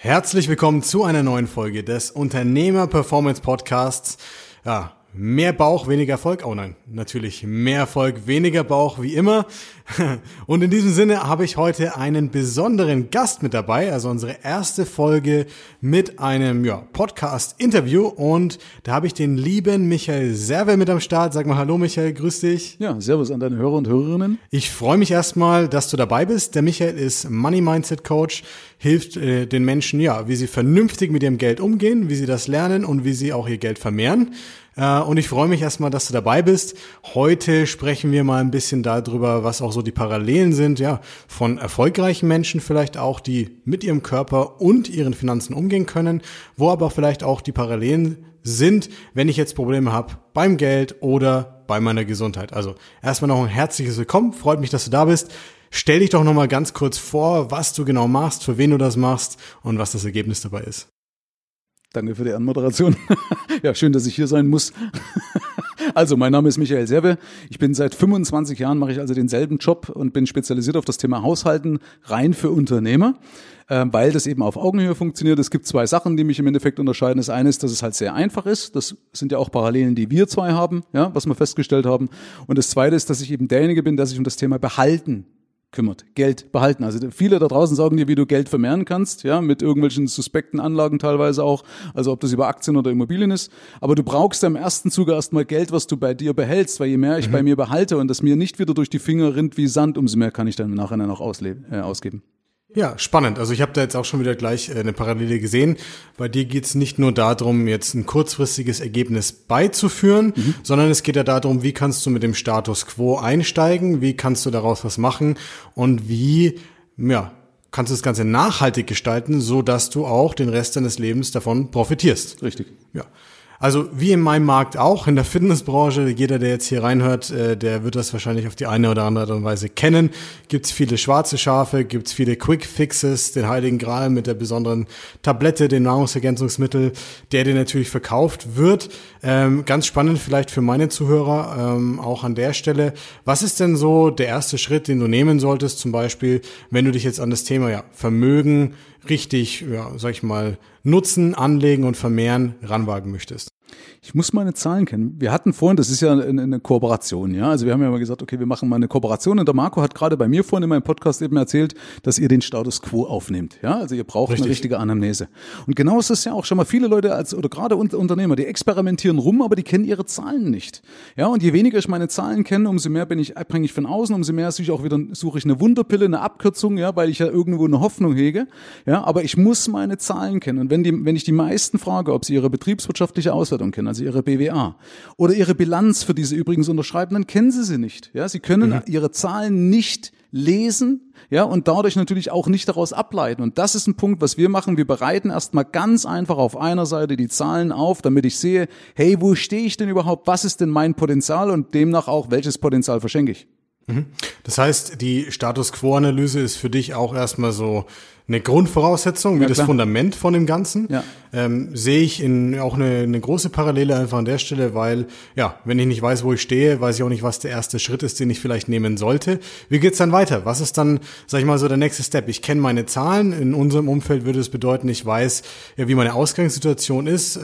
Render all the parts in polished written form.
Herzlich willkommen zu einer neuen Folge des Unternehmer-Performance-Podcasts. Ja, mehr Bauch, weniger Erfolg. Oh nein, natürlich mehr Erfolg, weniger Bauch, wie immer. Und in diesem Sinne habe ich heute einen besonderen Gast mit dabei. Also unsere erste Folge mit einem Podcast-Interview. Und da habe ich den lieben Michael Serwe mit am Start. Sag mal hallo Michael, grüß dich. Ja, servus an deine Hörer und Hörerinnen. Ich freue mich erstmal, dass du dabei bist. Der Michael ist Money-Mindset-Coach. Hilft den Menschen, wie sie vernünftig mit ihrem Geld umgehen, wie sie das lernen und wie sie auch ihr Geld vermehren. Und ich freue mich erstmal, dass du dabei bist. Heute sprechen wir mal ein bisschen darüber, was auch so die Parallelen sind, von erfolgreichen Menschen vielleicht auch, die mit ihrem Körper und ihren Finanzen umgehen können, wo aber vielleicht auch die Parallelen sind, wenn ich jetzt Probleme habe beim Geld oder bei meiner Gesundheit. Also erstmal noch ein herzliches Willkommen. Freut mich, dass du da bist. Stell dich doch nochmal ganz kurz vor, was du genau machst, für wen du das machst und was das Ergebnis dabei ist. Danke für die Anmoderation. Ja, schön, dass ich hier sein muss. Also, mein Name ist Michael Serwe. Ich bin seit 25 Jahren, mache ich also denselben Job und bin spezialisiert auf das Thema Haushalten, rein für Unternehmer, weil das eben auf Augenhöhe funktioniert. Es gibt zwei Sachen, die mich im Endeffekt unterscheiden. Das eine ist, dass es halt sehr einfach ist. Das sind ja auch Parallelen, die wir zwei haben, was wir festgestellt haben. Und das zweite ist, dass ich eben derjenige bin, der sich um das Thema Behalten kümmert. Geld behalten. Also viele da draußen sagen dir, wie du Geld vermehren kannst, mit irgendwelchen suspekten Anlagen teilweise auch, also ob das über Aktien oder Immobilien ist. Aber du brauchst im ersten Zuge erstmal Geld, was du bei dir behältst, weil je mehr ich bei mir behalte und das mir nicht wieder durch die Finger rinnt wie Sand, umso mehr kann ich dann im Nachhinein auch ausgeben. Ja, spannend. Also ich habe da jetzt auch schon wieder gleich eine Parallele gesehen. Bei dir geht es nicht nur darum, jetzt ein kurzfristiges Ergebnis beizuführen, sondern es geht ja darum, wie kannst du mit dem Status Quo einsteigen, wie kannst du daraus was machen und wie kannst du das Ganze nachhaltig gestalten, so dass du auch den Rest deines Lebens davon profitierst. Richtig. Ja. Also wie in meinem Markt auch, in der Fitnessbranche, jeder, der jetzt hier reinhört, der wird das wahrscheinlich auf die eine oder andere Art und Weise kennen. Gibt's viele schwarze Schafe, gibt's viele Quick-Fixes, den heiligen Gral mit der besonderen Tablette, dem Nahrungsergänzungsmittel, der natürlich verkauft wird. Ganz spannend vielleicht für meine Zuhörer, auch an der Stelle. Was ist denn so der erste Schritt, den du nehmen solltest, zum Beispiel, wenn du dich jetzt an das Thema Vermögen richtig, nutzen, anlegen und vermehren, ranwagen möchtest? Ich muss meine Zahlen kennen. Wir hatten vorhin, das ist ja eine Kooperation, Also wir haben ja mal gesagt, okay, wir machen mal eine Kooperation. Und der Marco hat gerade bei mir vorhin in meinem Podcast eben erzählt, dass ihr den Status Quo aufnehmt, Also ihr braucht eine richtige Anamnese. Und genau ist es ja auch schon mal viele Leute oder gerade Unternehmer, die experimentieren rum, aber die kennen ihre Zahlen nicht. Und je weniger ich meine Zahlen kenne, umso mehr bin ich abhängig von außen, umso mehr suche ich eine Wunderpille, eine Abkürzung, weil ich ja irgendwo eine Hoffnung hege. Aber ich muss meine Zahlen kennen. Und wenn ich die meisten frage, ob sie ihre betriebswirtschaftliche Auswertung kennen, also ihre BWA oder ihre Bilanz für diese übrigens unterschreiben, dann kennen sie nicht. Sie können ihre Zahlen nicht lesen, und dadurch natürlich auch nicht daraus ableiten. Und das ist ein Punkt, was wir machen. Wir bereiten erstmal ganz einfach auf einer Seite die Zahlen auf, damit ich sehe, hey, wo stehe ich denn überhaupt? Was ist denn mein Potenzial? Und demnach auch, welches Potenzial verschenke ich? Das heißt, die Status-Quo-Analyse ist für dich auch erstmal so eine Grundvoraussetzung, das Fundament von dem Ganzen. Ja. Sehe ich auch eine große Parallele einfach an der Stelle, weil, wenn ich nicht weiß, wo ich stehe, weiß ich auch nicht, was der erste Schritt ist, den ich vielleicht nehmen sollte. Wie geht's dann weiter? Was ist dann, der nächste Step? Ich kenne meine Zahlen. In unserem Umfeld würde es bedeuten, ich weiß, wie meine Ausgangssituation ist.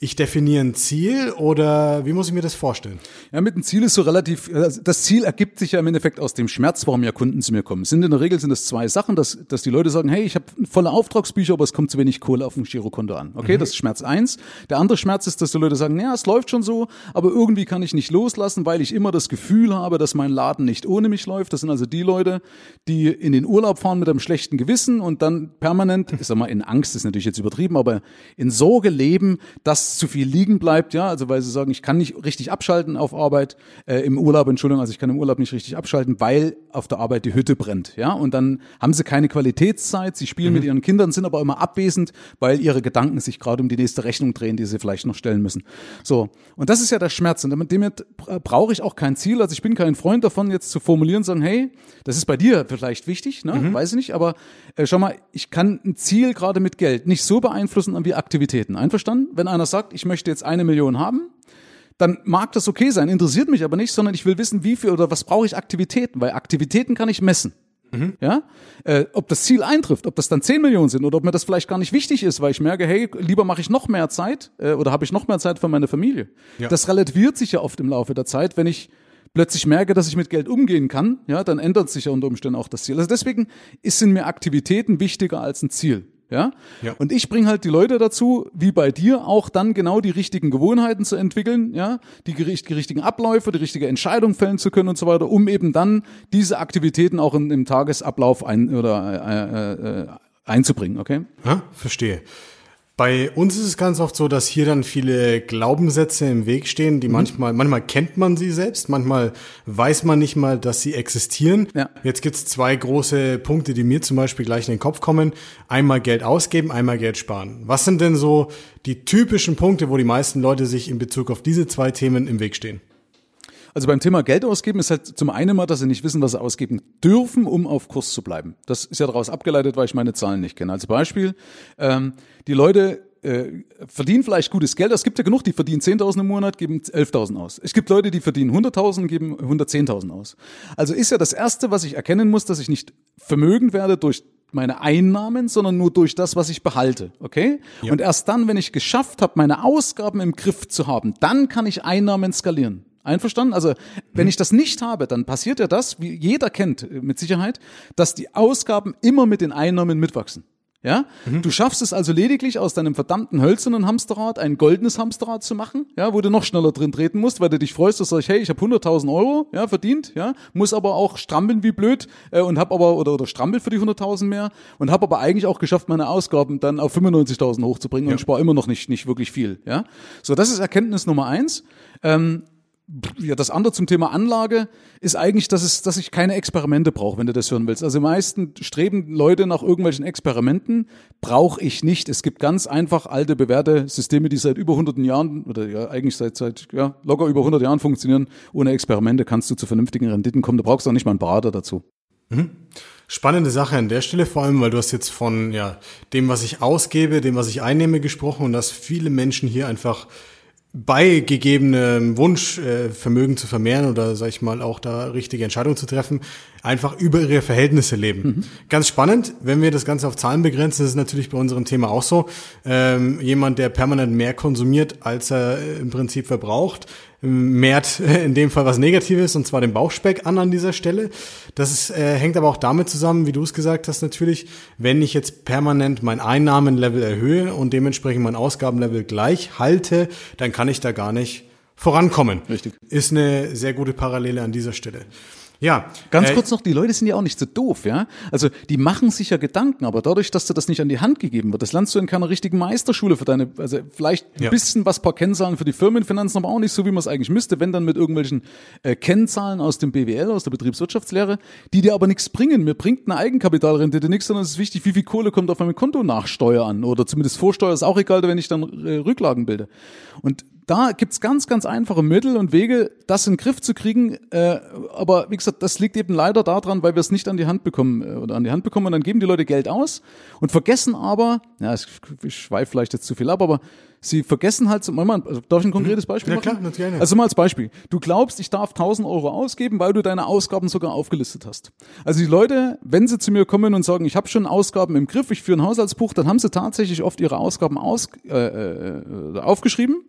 Ich definiere ein Ziel oder wie muss ich mir das vorstellen? Ja, mit dem Ziel ist so relativ, das Ziel ergibt sich ja im Endeffekt aus dem Schmerz, warum ja Kunden zu mir kommen. In der Regel sind das zwei Sachen, dass die Leute sagen, hey, ich habe volle Auftragsbücher, aber es kommt zu wenig Kohle auf dem Girokonto an. Okay, das ist Schmerz 1. Der andere Schmerz ist, dass die Leute sagen, es läuft schon so, aber irgendwie kann ich nicht loslassen, weil ich immer das Gefühl habe, dass mein Laden nicht ohne mich läuft. Das sind also die Leute, die in den Urlaub fahren mit einem schlechten Gewissen und dann permanent, in Angst ist natürlich jetzt übertrieben, aber in Sorge leben, dass zu viel liegen bleibt, weil sie sagen, ich kann nicht richtig abschalten auf Arbeit, ich kann im Urlaub nicht richtig abschalten, weil auf der Arbeit die Hütte brennt, und dann haben sie keine Qualitätszeit, sie spielen mit ihren Kindern, sind aber immer abwesend, weil ihre Gedanken sich gerade um die nächste Rechnung drehen, die sie vielleicht noch stellen müssen. So, und das ist ja der Schmerz und damit brauche ich auch kein Ziel, also ich bin kein Freund davon, jetzt zu formulieren, sagen, hey, das ist bei dir vielleicht wichtig, weiß ich nicht, aber schau mal, ich kann ein Ziel gerade mit Geld nicht so beeinflussen wie Aktivitäten, einverstanden? Wenn einer sagt, ich möchte jetzt 1 Million haben, dann mag das okay sein, interessiert mich aber nicht, sondern ich will wissen, wie viel oder was brauche ich Aktivitäten, weil Aktivitäten kann ich messen. Mhm. Ja? Ob das Ziel eintrifft, ob das dann 10 Millionen sind oder ob mir das vielleicht gar nicht wichtig ist, weil ich merke, hey, lieber mache ich noch mehr Zeit oder habe ich noch mehr Zeit für meine Familie. Ja. Das relativiert sich ja oft im Laufe der Zeit, wenn ich plötzlich merke, dass ich mit Geld umgehen kann, ja, dann ändert sich ja unter Umständen auch das Ziel. Also deswegen sind mir Aktivitäten wichtiger als ein Ziel. Ja? Ja. Und ich bringe halt die Leute dazu, wie bei dir, auch dann genau die richtigen Gewohnheiten zu entwickeln, ja, die richtigen Abläufe, die richtige Entscheidung fällen zu können und so weiter, um eben dann diese Aktivitäten auch im Tagesablauf einzubringen, okay? Ja, verstehe. Bei uns ist es ganz oft so, dass hier dann viele Glaubenssätze im Weg stehen, die manchmal kennt man sie selbst, manchmal weiß man nicht mal, dass sie existieren. Ja. Jetzt gibt's zwei große Punkte, die mir zum Beispiel gleich in den Kopf kommen. Einmal Geld ausgeben, einmal Geld sparen. Was sind denn so die typischen Punkte, wo die meisten Leute sich in Bezug auf diese zwei Themen im Weg stehen? Also beim Thema Geld ausgeben ist halt zum einen mal, dass sie nicht wissen, was sie ausgeben dürfen, um auf Kurs zu bleiben. Das ist ja daraus abgeleitet, weil ich meine Zahlen nicht kenne. Als Beispiel, die Leute verdienen vielleicht gutes Geld. Es gibt ja genug, die verdienen 10.000 im Monat, geben 11.000 aus. Es gibt Leute, die verdienen 100.000, geben 110.000 aus. Also ist ja das Erste, was ich erkennen muss, dass ich nicht vermögend werde durch meine Einnahmen, sondern nur durch das, was ich behalte, okay? Ja. Und erst dann, wenn ich geschafft habe, meine Ausgaben im Griff zu haben, dann kann ich Einnahmen skalieren. Einverstanden? Also, wenn ich das nicht habe, dann passiert ja das, wie jeder kennt, mit Sicherheit, dass die Ausgaben immer mit den Einnahmen mitwachsen. Ja? Mhm. Du schaffst es also lediglich aus deinem verdammten hölzernen Hamsterrad ein goldenes Hamsterrad zu machen, ja, wo du noch schneller drin treten musst, weil du dich freust, dass du sagst, hey, ich habe 100.000 Euro ja, verdient, ja, muss aber auch strampeln wie blöd und habe aber oder strampel für die 100.000 mehr und habe aber eigentlich auch geschafft, meine Ausgaben dann auf 95.000 hochzubringen und spare immer noch nicht wirklich viel. Ja? So, das ist Erkenntnis Nummer 1. Ja, das andere zum Thema Anlage ist eigentlich, dass ich keine Experimente brauche, wenn du das hören willst. Also die meisten streben Leute nach irgendwelchen Experimenten, brauche ich nicht. Es gibt ganz einfach alte, bewährte Systeme, die seit über hunderten Jahren oder ja eigentlich seit locker über 100 Jahren funktionieren. Ohne Experimente kannst du zu vernünftigen Renditen kommen. Du brauchst auch nicht mal einen Berater dazu. Mhm. Spannende Sache an der Stelle, vor allem, weil du hast jetzt von dem, was ich ausgebe, dem, was ich einnehme, gesprochen und dass viele Menschen hier einfach bei gegebenem Wunsch, Vermögen zu vermehren oder, sag ich mal, auch da richtige Entscheidungen zu treffen, einfach über ihre Verhältnisse leben. Mhm. Ganz spannend, wenn wir das Ganze auf Zahlen begrenzen, das ist natürlich bei unserem Thema auch so. Jemand, der permanent mehr konsumiert, als er im Prinzip verbraucht, mehrt in dem Fall was Negatives, und zwar den Bauchspeck an dieser Stelle. Das ist, hängt aber auch damit zusammen, wie du es gesagt hast natürlich, wenn ich jetzt permanent mein Einnahmenlevel erhöhe und dementsprechend mein Ausgabenlevel gleich halte, dann kann ich da gar nicht vorankommen. Richtig. Ist eine sehr gute Parallele an dieser Stelle. Ja, ganz kurz noch, die Leute sind ja auch nicht so doof, ja? Also, die machen sich ja Gedanken, aber dadurch, dass dir das nicht an die Hand gegeben wird, das lernst du in keiner richtigen Meisterschule für deine, also vielleicht ein bisschen was paar Kennzahlen für die Firmenfinanzen, aber auch nicht so, wie man es eigentlich müsste, wenn dann mit irgendwelchen Kennzahlen aus dem BWL, aus der Betriebswirtschaftslehre, die dir aber nichts bringen. Mir bringt eine Eigenkapitalrendite nichts, sondern es ist wichtig, wie viel Kohle kommt auf meinem Konto nach Steuer an oder zumindest Vorsteuer, ist auch egal, wenn ich dann Rücklagen bilde. Und da gibt's ganz, ganz einfache Mittel und Wege, das in den Griff zu kriegen. Aber wie gesagt, das liegt eben leider daran, weil wir es nicht an die Hand bekommen und dann geben die Leute Geld aus und vergessen aber, ich schweife vielleicht jetzt zu viel ab, aber sie vergessen halt, darf ich ein konkretes Beispiel machen? Ja klar, natürlich. Also mal als Beispiel, du glaubst, ich darf 1.000 Euro ausgeben, weil du deine Ausgaben sogar aufgelistet hast. Also die Leute, wenn sie zu mir kommen und sagen, ich habe schon Ausgaben im Griff, ich führe ein Haushaltsbuch, dann haben sie tatsächlich oft ihre Ausgaben aufgeschrieben.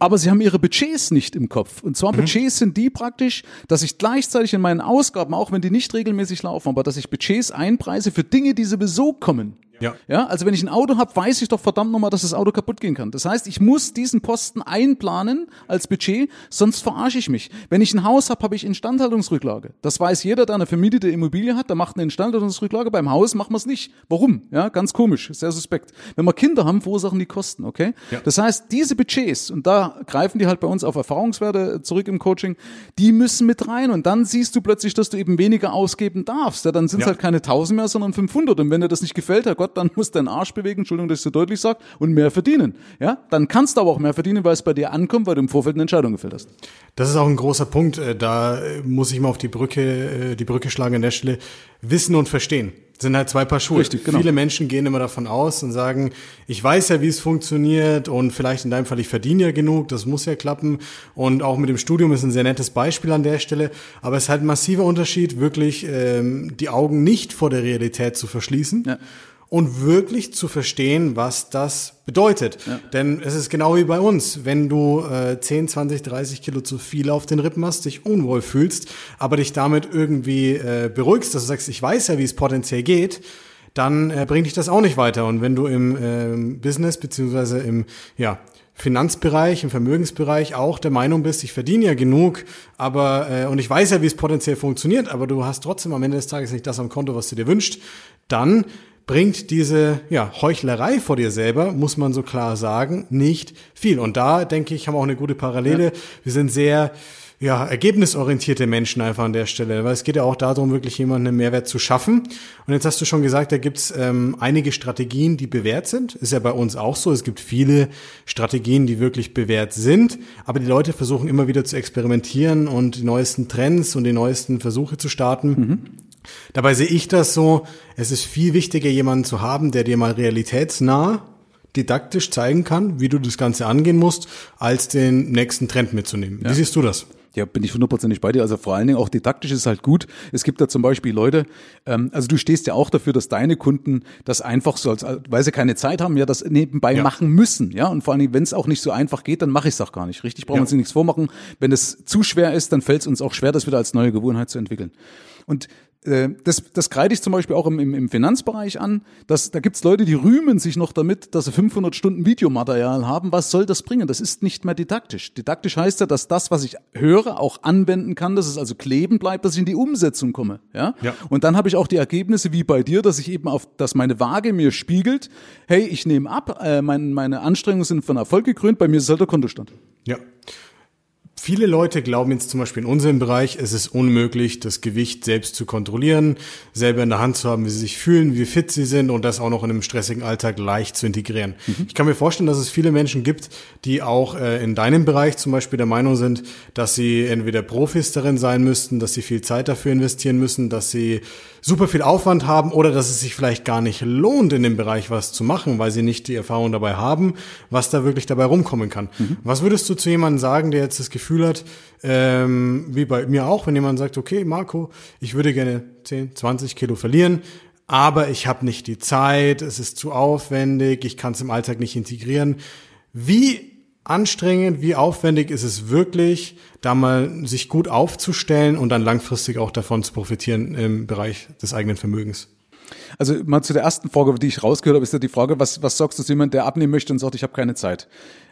Aber sie haben ihre Budgets nicht im Kopf. Und zwar Budgets sind die praktisch, dass ich gleichzeitig in meinen Ausgaben, auch wenn die nicht regelmäßig laufen, aber dass ich Budgets einpreise für Dinge, die sowieso kommen. Ja. Ja, also wenn ich ein Auto habe, weiß ich doch verdammt nochmal, dass das Auto kaputt gehen kann. Das heißt, ich muss diesen Posten einplanen als Budget, sonst verarsche ich mich. Wenn ich ein Haus habe, habe ich Instandhaltungsrücklage. Das weiß jeder, der eine vermietete Immobilie hat, der macht eine Instandhaltungsrücklage. Beim Haus machen wir es nicht. Warum? Ja, ganz komisch, sehr suspekt. Wenn wir Kinder haben, verursachen die Kosten, okay? Ja. Das heißt, diese Budgets, und da greifen die halt bei uns auf Erfahrungswerte zurück im Coaching, die müssen mit rein und dann siehst du plötzlich, dass du eben weniger ausgeben darfst. Ja, dann sind es halt keine 1.000 mehr, sondern 500. Und wenn dir das nicht gefällt, Herr Gott, dann musst du deinen Arsch bewegen, Entschuldigung, dass ich so deutlich sage, und mehr verdienen. Ja? Dann kannst du aber auch mehr verdienen, weil es bei dir ankommt, weil du im Vorfeld eine Entscheidung gefällt hast. Das ist auch ein großer Punkt. Da muss ich mal auf die Brücke schlagen an der Stelle. Wissen und Verstehen. sind halt zwei Paar Schuhe. Richtig, genau. Viele Menschen gehen immer davon aus und sagen, ich weiß ja, wie es funktioniert und vielleicht in deinem Fall, ich verdiene ja genug, das muss ja klappen. Und auch mit dem Studium ist ein sehr nettes Beispiel an der Stelle. Aber es ist halt ein massiver Unterschied, wirklich die Augen nicht vor der Realität zu verschließen. Ja. Und wirklich zu verstehen, was das bedeutet. Ja. Denn es ist genau wie bei uns. Wenn du 10, 20, 30 Kilo zu viel auf den Rippen hast, dich unwohl fühlst, aber dich damit irgendwie beruhigst, dass du sagst, ich weiß ja, wie es potenziell geht, dann bringt dich das auch nicht weiter. Und wenn du im Business beziehungsweise im Finanzbereich, im Vermögensbereich auch der Meinung bist, ich verdiene ja genug, aber und ich weiß ja, wie es potenziell funktioniert, aber du hast trotzdem am Ende des Tages nicht das am Konto, was du dir wünschst, dann bringt diese Heuchlerei vor dir selber, muss man so klar sagen, nicht viel. Und da, denke ich, haben wir auch eine gute Parallele. Ja. Wir sind sehr ergebnisorientierte Menschen einfach an der Stelle, weil es geht ja auch darum, wirklich jemandem einen Mehrwert zu schaffen. Und jetzt hast du schon gesagt, da gibt's einige Strategien, die bewährt sind. Ist ja bei uns auch so. Es gibt viele Strategien, die wirklich bewährt sind, aber die Leute versuchen immer wieder zu experimentieren und die neuesten Trends und die neuesten Versuche zu starten. Mhm. Dabei sehe ich das so, es ist viel wichtiger, jemanden zu haben, der dir mal realitätsnah, didaktisch zeigen kann, wie du das Ganze angehen musst, als den nächsten Trend mitzunehmen. Ja. Wie siehst du das? Ja, bin ich 100%ig bei dir. Also vor allen Dingen auch didaktisch ist halt gut. Es gibt da zum Beispiel Leute, also du stehst ja auch dafür, dass deine Kunden das einfach so, weil sie keine Zeit haben, ja das nebenbei machen müssen. Ja, und vor allen Dingen, wenn es auch nicht so einfach geht, dann mache ich es auch gar nicht. Richtig, brauchen wir uns nichts vormachen. Wenn es zu schwer ist, dann fällt es uns auch schwer, das wieder als neue Gewohnheit zu entwickeln. Und das kreide ich zum Beispiel auch im Finanzbereich an. Da gibt's Leute, die rühmen sich noch damit, dass sie 500 Stunden Videomaterial haben. Was soll das bringen? Das ist nicht mehr didaktisch. Didaktisch heißt ja, dass das, was ich höre, auch anwenden kann, dass es also kleben bleibt, dass ich in die Umsetzung komme. Ja? Ja. Und dann habe ich auch die Ergebnisse wie bei dir, dass ich eben dass meine Waage mir spiegelt, hey, ich nehme ab, meine Anstrengungen sind von Erfolg gekrönt, bei mir ist halt der Kontostand. Ja. Viele Leute glauben jetzt zum Beispiel in unserem Bereich, es ist unmöglich, das Gewicht selbst zu kontrollieren, selber in der Hand zu haben, wie sie sich fühlen, wie fit sie sind und das auch noch in einem stressigen Alltag leicht zu integrieren. Mhm. Ich kann mir vorstellen, dass es viele Menschen gibt, die auch in deinem Bereich zum Beispiel der Meinung sind, dass sie entweder Profis darin sein müssten, dass sie viel Zeit dafür investieren müssen, dass sie super viel Aufwand haben oder dass es sich vielleicht gar nicht lohnt, in dem Bereich was zu machen, weil sie nicht die Erfahrung dabei haben, was da wirklich dabei rumkommen kann. Mhm. Was würdest du zu jemandem sagen, der jetzt das Gefühl hat, wie bei mir auch, wenn jemand sagt, okay, Marco, ich würde gerne 10, 20 Kilo verlieren, aber ich habe nicht die Zeit, es ist zu aufwendig, ich kann es im Alltag nicht integrieren. Wie anstrengend, wie aufwendig ist es wirklich, da mal sich gut aufzustellen und dann langfristig auch davon zu profitieren im Bereich des eigenen Vermögens? Also mal zu der ersten Frage, die ich rausgehört habe, ist ja die Frage, was sagst du zu jemandem, der abnehmen möchte und sagt, ich habe keine Zeit?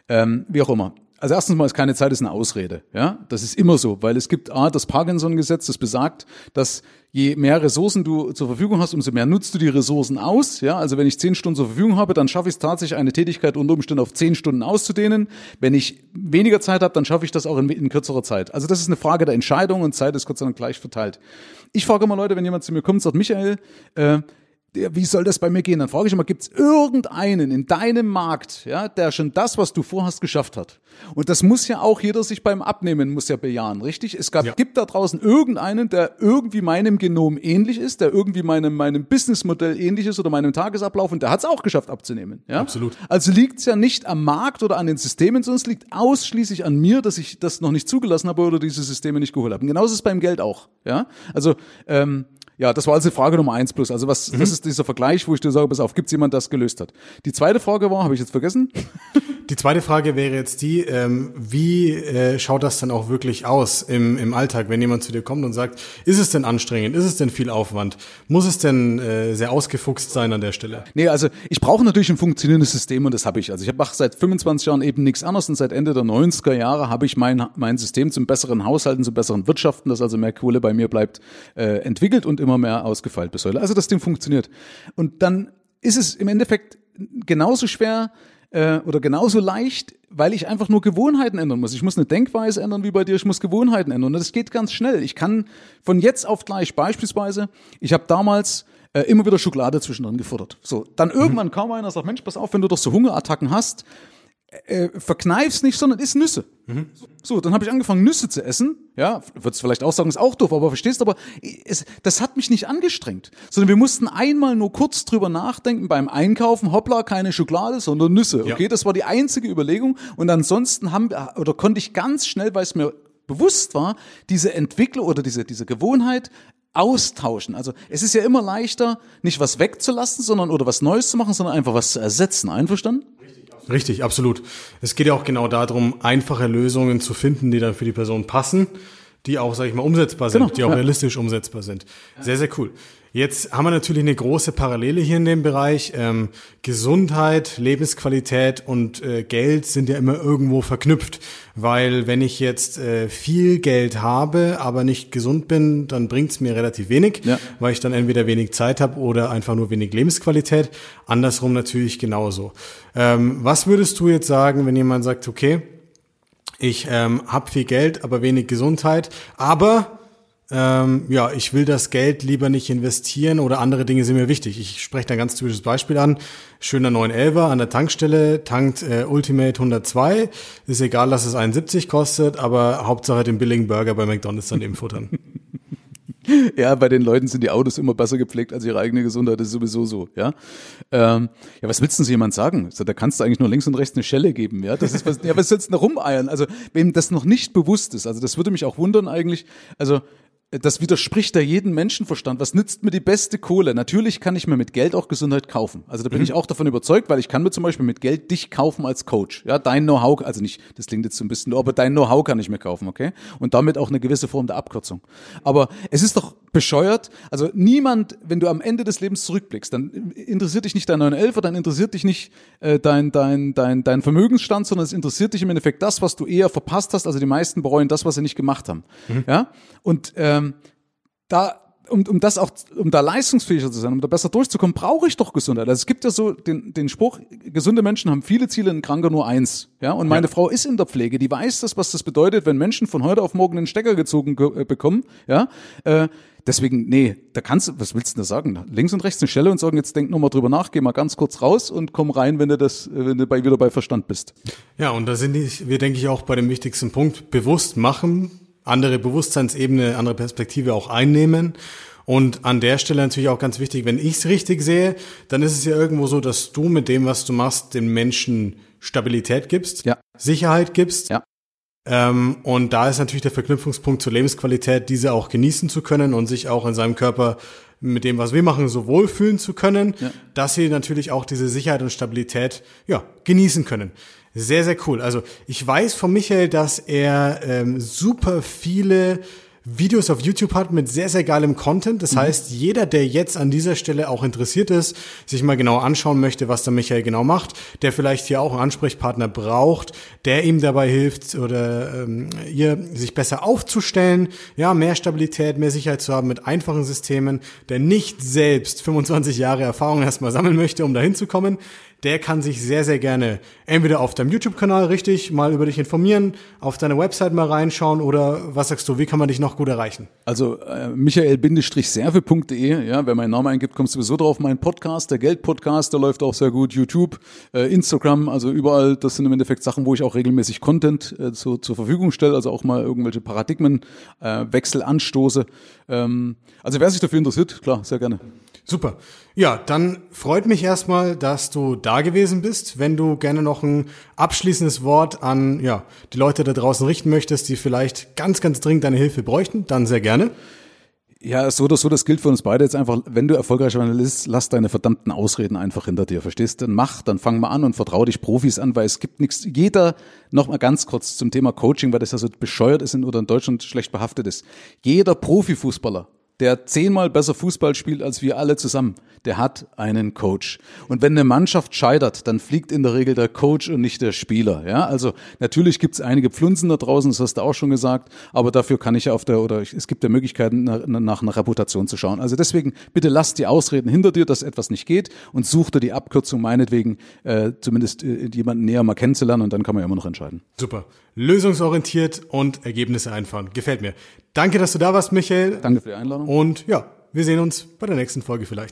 Wie auch immer. Also erstens mal ist keine Zeit, ist eine Ausrede. Ja, das ist immer so, weil es gibt das Parkinson-Gesetz, das besagt, dass je mehr Ressourcen du zur Verfügung hast, umso mehr nutzt du die Ressourcen aus. Ja, also wenn ich 10 Stunden zur Verfügung habe, dann schaffe ich es tatsächlich, eine Tätigkeit unter Umständen auf 10 Stunden auszudehnen. Wenn ich weniger Zeit habe, dann schaffe ich das auch in kürzerer Zeit. Also das ist eine Frage der Entscheidung und Zeit ist Gott sei Dank gleich verteilt. Ich frage immer Leute, wenn jemand zu mir kommt und sagt, Michael, wie soll das bei mir gehen? Dann frage ich immer, gibt's irgendeinen in deinem Markt, ja, der schon das, was du vorhast, geschafft hat? Und das muss ja auch jeder sich beim Abnehmen muss ja bejahen, richtig? Gibt da draußen irgendeinen, der irgendwie meinem Genom ähnlich ist, der irgendwie meinem Businessmodell ähnlich ist oder meinem Tagesablauf und der hat's auch geschafft abzunehmen, ja? Absolut. Also liegt's ja nicht am Markt oder an den Systemen, sondern es liegt ausschließlich an mir, dass ich das noch nicht zugelassen habe oder diese Systeme nicht geholt habe. Und genauso ist es beim Geld auch, ja? Also, das war also Frage Nummer 1 plus. Also das ist dieser Vergleich, wo ich dir sage, pass auf, gibt's jemand, der das gelöst hat? Die zweite Frage war, habe ich jetzt vergessen? Die zweite Frage wäre jetzt die, wie schaut das dann auch wirklich aus im Alltag, wenn jemand zu dir kommt und sagt, ist es denn anstrengend, ist es denn viel Aufwand, muss es denn sehr ausgefuchst sein an der Stelle? Nee, also ich brauche natürlich ein funktionierendes System und das habe ich. Also ich mache seit 25 Jahren eben nichts anderes und seit Ende der 90er Jahre habe ich mein System zum besseren Haushalten, zum besseren Wirtschaften, dass also mehr Kohle bei mir bleibt, entwickelt und immer mehr ausgefeilt bis heute. Also das Ding funktioniert. Und dann ist es im Endeffekt genauso schwer oder genauso leicht, weil ich einfach nur Gewohnheiten ändern muss. Ich muss eine Denkweise ändern wie bei dir, ich muss Gewohnheiten ändern. Und das geht ganz schnell. Ich kann von jetzt auf gleich beispielsweise, ich habe damals immer wieder Schokolade zwischendrin gefordert. So, dann irgendwann kam einer und sagt, Mensch, pass auf, wenn du doch so Hungerattacken hast, verkneif's nicht, sondern iss Nüsse. Mhm. So, dann habe ich angefangen, Nüsse zu essen. Ja, würdest du vielleicht auch sagen, ist auch doof, aber verstehst du, aber das hat mich nicht angestrengt. Sondern wir mussten einmal nur kurz drüber nachdenken beim Einkaufen, hoppla, keine Schokolade, sondern Nüsse. Okay, ja. Das war die einzige Überlegung. Und ansonsten konnte ich ganz schnell, weil es mir bewusst war, diese Entwicklung oder diese Gewohnheit austauschen. Also es ist ja immer leichter, nicht was wegzulassen, sondern oder was Neues zu machen, sondern einfach was zu ersetzen. Einverstanden? Richtig, absolut. Es geht ja auch genau darum, einfache Lösungen zu finden, die dann für die Person passen, die auch, sag ich mal, umsetzbar sind, genau, die auch realistisch umsetzbar sind. Sehr, sehr cool. Jetzt haben wir natürlich eine große Parallele hier in dem Bereich. Gesundheit, Lebensqualität und Geld sind ja immer irgendwo verknüpft, weil wenn ich jetzt viel Geld habe, aber nicht gesund bin, dann bringt's mir relativ wenig, weil ich dann entweder wenig Zeit habe oder einfach nur wenig Lebensqualität. Andersrum natürlich genauso. Was würdest du jetzt sagen, wenn jemand sagt, okay, ich habe viel Geld, aber wenig Gesundheit, aber ich will das Geld lieber nicht investieren oder andere Dinge sind mir wichtig. Ich spreche da ein ganz typisches Beispiel an. Schöner 911er an der Tankstelle, tankt Ultimate 102. Ist egal, dass es 71 kostet, aber Hauptsache den billigen Burger bei McDonald's dann eben futtern. Ja, bei den Leuten sind die Autos immer besser gepflegt als ihre eigene Gesundheit. Das ist sowieso so, ja. Was willst denn so jemand sagen? Da kannst du eigentlich nur links und rechts eine Schelle geben, ja. Das ist was, was sollst du denn rumeiern? Also, wem das noch nicht bewusst ist, also das würde mich auch wundern eigentlich, also, das widerspricht da jedem Menschenverstand. Was nützt mir die beste Kohle? Natürlich kann ich mir mit Geld auch Gesundheit kaufen. Also da bin ich auch davon überzeugt, weil ich kann mir zum Beispiel mit Geld dich kaufen als Coach. Ja, dein Know-how, also nicht, das klingt jetzt so ein bisschen, aber dein Know-how kann ich mir kaufen, okay? Und damit auch eine gewisse Form der Abkürzung. Aber es ist doch bescheuert. Also niemand, wenn du am Ende des Lebens zurückblickst, dann interessiert dich nicht dein 911er, dann interessiert dich nicht dein Vermögensstand, sondern es interessiert dich im Endeffekt das, was du eher verpasst hast. Also die meisten bereuen das, was sie nicht gemacht haben. Mhm. Ja? Und um da leistungsfähiger zu sein, um da besser durchzukommen, brauche ich doch Gesundheit. Also es gibt ja so den Spruch, gesunde Menschen haben viele Ziele, ein Kranker nur eins. Ja, und meine Frau ist in der Pflege, die weiß das, was das bedeutet, wenn Menschen von heute auf morgen den Stecker gezogen bekommen, ja, deswegen, nee, was willst du denn da sagen? Links und rechts eine Stelle und sagen, jetzt denk nochmal drüber nach, geh mal ganz kurz raus und komm rein, wenn du wieder bei Verstand bist. Ja, und da wir denke ich auch bei dem wichtigsten Punkt, bewusst machen, andere Bewusstseinsebene, andere Perspektive auch einnehmen. Und an der Stelle natürlich auch ganz wichtig, wenn ich es richtig sehe, dann ist es ja irgendwo so, dass du mit dem, was du machst, den Menschen Stabilität gibst, Sicherheit gibst. Ja. Und da ist natürlich der Verknüpfungspunkt zur Lebensqualität, diese auch genießen zu können und sich auch in seinem Körper mit dem, was wir machen, so wohlfühlen zu können, dass sie natürlich auch diese Sicherheit und Stabilität genießen können. Sehr, sehr cool. Also ich weiß von Michael, dass er super viele Videos auf YouTube hat mit sehr, sehr geilem Content. Das heißt, jeder, der jetzt an dieser Stelle auch interessiert ist, sich mal genau anschauen möchte, was der Michael genau macht, der vielleicht hier auch einen Ansprechpartner braucht, der ihm dabei hilft oder ihr sich besser aufzustellen, ja, mehr Stabilität, mehr Sicherheit zu haben mit einfachen Systemen, der nicht selbst 25 Jahre Erfahrung erstmal sammeln möchte, um dahin zu kommen. Der kann sich sehr, sehr gerne entweder auf deinem YouTube-Kanal richtig mal über dich informieren, auf deine Website mal reinschauen oder was sagst du, wie kann man dich noch gut erreichen? Also michael-serwe.de, ja, wer meinen Namen eingibt, kommst du sowieso drauf. Mein Podcast, der Geld-Podcast, der läuft auch sehr gut. YouTube, Instagram, also überall, das sind im Endeffekt Sachen, wo ich auch regelmäßig Content zur Verfügung stelle, also auch mal irgendwelche Paradigmenwechsel anstoße. Also wer sich dafür interessiert, klar, sehr gerne. Super. Ja, dann freut mich erstmal, dass du da gewesen bist. Wenn du gerne noch ein abschließendes Wort an die Leute da draußen richten möchtest, die vielleicht ganz, ganz dringend deine Hilfe bräuchten, dann sehr gerne. Ja, so oder so, das gilt für uns beide jetzt einfach, wenn du erfolgreich bist, lass deine verdammten Ausreden einfach hinter dir, verstehst du? Dann fang mal an und vertraue dich Profis an, weil es gibt nichts, nochmal ganz kurz zum Thema Coaching, weil das ja so bescheuert ist oder in Deutschland schlecht behaftet ist. Jeder Profifußballer, der 10-mal besser Fußball spielt als wir alle zusammen, der hat einen Coach. Und wenn eine Mannschaft scheitert, dann fliegt in der Regel der Coach und nicht der Spieler. Ja, also natürlich gibt's einige Pflunzen da draußen, das hast du auch schon gesagt, aber dafür kann ich ja es gibt ja Möglichkeiten, nach einer Reputation zu schauen. Also deswegen, bitte lass die Ausreden hinter dir, dass etwas nicht geht und such dir die Abkürzung meinetwegen, zumindest jemanden näher mal kennenzulernen und dann kann man ja immer noch entscheiden. Super. Lösungsorientiert und Ergebnisse einfahren. Gefällt mir. Danke, dass du da warst, Michael. Danke für die Einladung. Und wir sehen uns bei der nächsten Folge vielleicht.